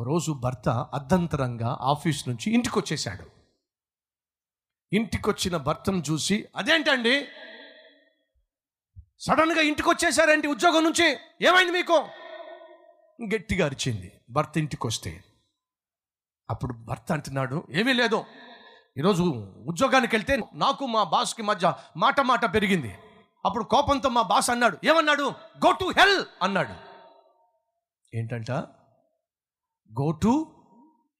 ఒకరోజు భర్త అర్ధంతరంగా ఆఫీస్ నుంచి ఇంటికి వచ్చేసాడు. ఇంటికి వచ్చిన భర్తను చూసి, అదేంటండి సడన్గా ఇంటికి వచ్చేసారేంటి ఉద్యోగం నుంచి, ఏమైంది మీకు గట్టిగా అరిచింది. భర్త ఇంటికి వస్తే అప్పుడు భర్త అంటున్నాడు, ఏమీ లేదు, ఈరోజు ఉద్యోగానికి వెళ్తే నాకు మా బాస్కి మధ్య మాట పెరిగింది. అప్పుడు కోపంతో మా బాస్ అన్నాడు, ఏమన్నాడు, గో టు హెల్ అన్నాడు. ఏంటంట, గో టు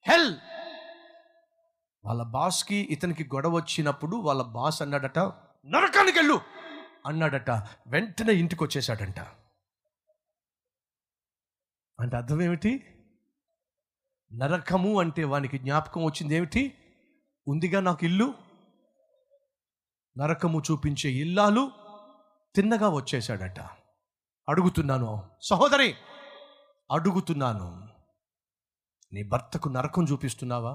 హెల్. వాళ్ళ బాస్కి ఇతనికి గొడవ వచ్చినప్పుడు వాళ్ళ బాస్ అన్నాడట, నరకానికి వెళ్ళు అన్నాడట. వెంటనే ఇంటికి వచ్చేసాడంట. అంటే అర్థం ఏమిటి? నరకము అంటే వానికి జ్ఞాపకం వచ్చింది ఏమిటి, ఉందిగా నాకు ఇల్లు, నరకము చూపించే ఇల్లాలు, తిన్నగా వచ్చేసాడట. అడుగుతున్నాను సహోదరి, అడుగుతున్నాను, నీ భర్తకు నరకం చూపిస్తున్నావా?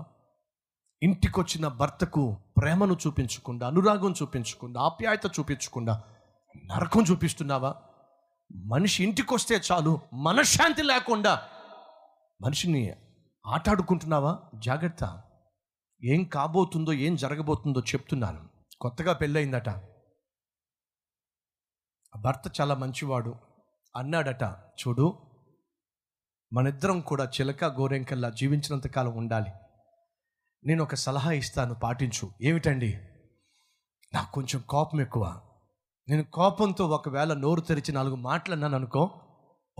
ఇంటికొచ్చిన భర్తకు ప్రేమను చూపించకుండా, అనురాగం చూపించకుండా, ఆప్యాయత చూపించకుండా నరకం చూపిస్తున్నావా? మనిషి ఇంటికి వస్తే చాలు మనశ్శాంతి లేకుండా మనిషిని ఆటాడుకుంటున్నావా? జాగ్రత్త. ఏం కాబోతుందో, ఏం జరగబోతుందో చెప్తున్నాను. కొత్తగా పెళ్ళయిందట, భర్త చాలా మంచివాడు అన్నాడట, చూడు మనిద్దరం కూడా చిలక గోరెంకల్లా జీవించినంతకాలం ఉండాలి, నేను ఒక సలహా ఇస్తాను పాటించు. ఏమిటండి? నాకు కొంచెం కోపం ఎక్కువ, నేను కోపంతో ఒకవేళ నోరు తెరిచి నాలుగు మాటలన్నాను అనుకో,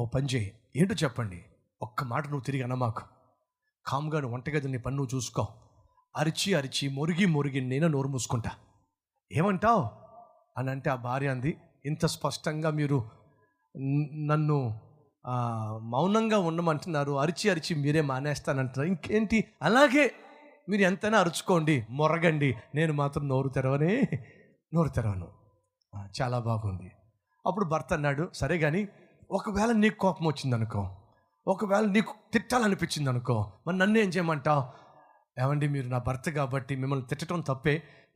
ఓ పని చేయి. ఏంటో చెప్పండి, ఒక్క మాట నువ్వు తిరిగి అనమాకు, కామ్గా వంటగది నీ పని నువ్వు చూసుకో, అరిచి మురిగి నేను నోరు మూసుకుంటా, ఏమంటావు అని అంటే ఆ భార్య అంది, ఇంత స్పష్టంగా మీరు నన్ను మౌనంగా ఉండమంటున్నారు, అరిచి మీరే మానేస్తానంటున్నారు, ఇంకేంటి, అలాగే మీరు ఎంతైనా అరుచుకోండి, మొరగండి, నేను మాత్రం నోరు తెరవను. చాలా బాగుంది. అప్పుడు భర్త అన్నాడు, సరే కానీ ఒకవేళ నీకు కోపం వచ్చిందనుకో, ఒకవేళ నీకు తిట్టాలనిపించింది అనుకో, మరి నన్ను ఏం చేయమంటావు? ఏమండి, మీరు నా భర్త కాబట్టి మిమ్మల్ని తిట్టడం తప్పే,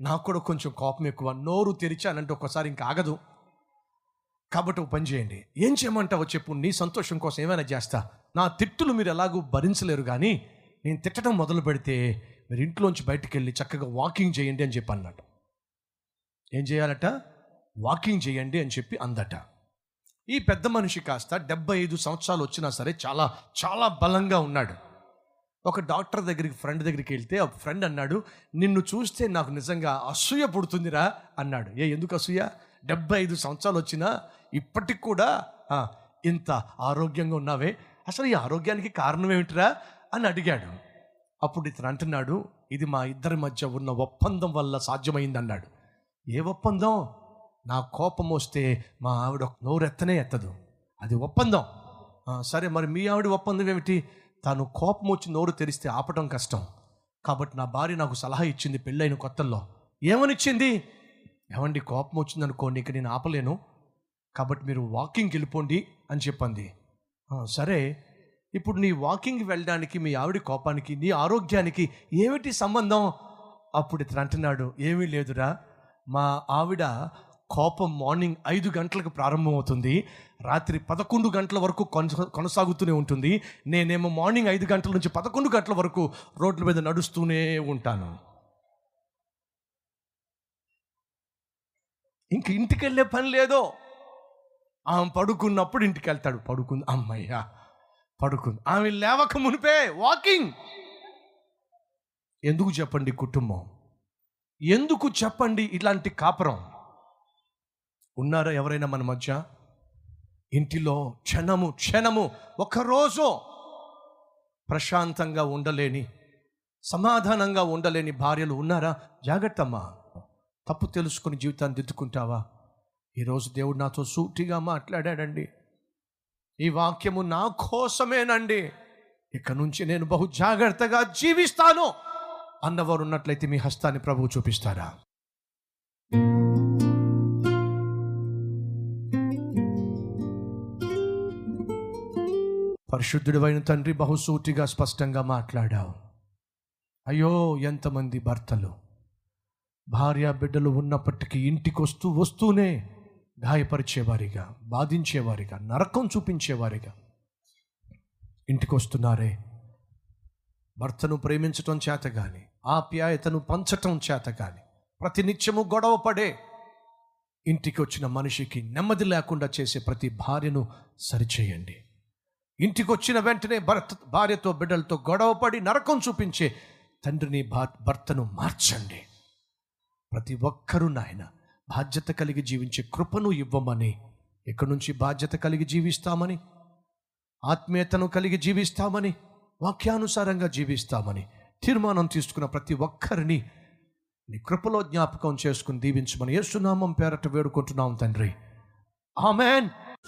నాకు కూడా కొంచెం కోపం ఎక్కువ, నోరు తెరిచానంటే ఒక్కసారి ఇంకా ఆగదు, కాబట్టి ఒక పని చేయండి, ఏం చేయమంటావో చెప్పు, నీ సంతోషం కోసం ఏమైనా చేస్తా, నా తిట్టులు మీరు ఎలాగూ భరించలేరు, కానీ నేను తిట్టడం మొదలు పెడితే మీరు ఇంట్లోంచి బయటకు వెళ్ళి చక్కగా వాకింగ్ చేయండి అని చెప్పి అన్నట్టు. ఏం చేయాలట? వాకింగ్ చేయండి అని చెప్పి అందట. ఈ పెద్ద మనిషి కాస్త 75 సంవత్సరాలు వచ్చినా సరే చాలా చాలా బలంగా ఉన్నాడు. ఒక డాక్టర్ దగ్గరికి, ఫ్రెండ్ దగ్గరికి వెళ్తే ఆ ఫ్రెండ్ అన్నాడు, నిన్ను చూస్తే నాకు నిజంగా అసూయ పుడుతుందిరా అన్నాడు. ఎందుకు అసూయ? 75 సంవత్సరాలు వచ్చినా ఇప్పటికి కూడా ఇంత ఆరోగ్యంగా ఉన్నావే, అసలు ఈ ఆరోగ్యానికి కారణం ఏమిటిరా అని అడిగాడు. అప్పుడు ఇతను అంటున్నాడు, ఇది మా ఇద్దరి మధ్య ఉన్న ఒప్పందం వల్ల సాధ్యమైంది అన్నాడు. ఏ ఒప్పందం? నా కోపం వస్తే మా ఆవిడ నోరెత్తనే ఎత్తదు, అది ఒప్పందం. సరే, మరి మీ ఆవిడ ఒప్పందం ఏమిటి? తాను కోపం వచ్చి నోరు తెరిస్తే ఆపటం కష్టం, కాబట్టి నా భార్య నాకు సలహా ఇచ్చింది పెళ్ళైన కొత్తల్లో. ఏమనిచ్చింది? ఏమండి, కోపం వచ్చిందనుకోండి ఇక నేను ఆపలేను, కాబట్టి మీరు వాకింగ్కి వెళ్ళిపోండి అని చెప్పింది. సరే, ఇప్పుడు నీ వాకింగ్ వెళ్ళడానికి మీ ఆవిడ కోపానికి నీ ఆరోగ్యానికి ఏమిటి సంబంధం? అప్పుడు ఇతను అంటున్నాడు, ఏమీ లేదురా, మా ఆవిడ కోపం మార్నింగ్ 5 గంటలకు ప్రారంభమవుతుంది, రాత్రి 11 గంటల వరకు కొనసాగుతూనే ఉంటుంది, నేనేమో మార్నింగ్ 5 గంటల నుంచి 11 గంటల వరకు రోడ్ల మీద నడుస్తూనే ఉంటాను, ఇంక ఇంటికి వెళ్ళే పని లేదో, ఆమె పడుకున్నప్పుడు ఇంటికి వెళ్తాడు, పడుకుంది అమ్మయ్యా పడుకుంది, ఆమె లేవక మునిపే వాకింగ్. ఎందుకు చెప్పండి కుటుంబం? ఎందుకు చెప్పండి ఇలాంటి కాపురం? ఉన్నారా ఎవరైనా మన మధ్య? ఇంటిలో క్షణము ఒకరోజు ప్రశాంతంగా ఉండలేని, సమాధానంగా ఉండలేని భార్యలు ఉన్నారా? జాగ్రత్త అమ్మా, తప్పు తెలుసుకుని జీవితాన్ని దిద్దుకుంటావా? ఈరోజు దేవుడు నాతో సూటిగా మాట్లాడాడండి, ఈ వాక్యము నా కోసమేనండి, ఇక నుంచి నేను బహు జాగ్రత్తగా జీవిస్తాను అన్నవారు ఉన్నట్లయితే మీ హస్తాన్ని ప్రభువు చూపిస్తారా? పరిశుద్ధుడైన తండ్రి, బహు సూటిగా స్పష్టంగా మాట్లాడావు. అయ్యో, ఎంతమంది భర్తలు భార్యా బిడ్డలు ఉన్నప్పటికీ ఇంటికి వస్తూనే గాయపరిచేవారిగా, బాధించేవారిగా, నరకం చూపించేవారిగా ఇంటికి వస్తున్నారే. భర్తను ప్రేమించటం చేత కానీ, ఆప్యాయతను పంచటం చేత కానీ, ప్రతినిత్యము గొడవ పడే ఇంటికి వచ్చిన మనిషికి నెమ్మది లేకుండా చేసే ప్రతి భార్యను సరిచేయండి. ఇంటికి వచ్చిన వెంటనే భార్యతో బిడ్డలతో గొడవపడి నరకం చూపించే తండ్రిని భర్తను మార్చండి. ప్రతి ఒక్కరూ నాయన బాధ్యత కలిగి జీవించే కృపను ఇవ్వమని, ఇక్కడి నుంచి బాధ్యత కలిగి జీవిస్తామని, ఆత్మీయతను కలిగి జీవిస్తామని, వాక్యానుసారంగా జీవిస్తామని తీర్మానం తీసుకున్న ప్రతి ఒక్కరిని నీ కృపలో జ్ఞాపకం చేసుకుని దీవించమని యేసు నామం పేరట వేడుకుంటున్నాం తండ్రి. ఆమెన్.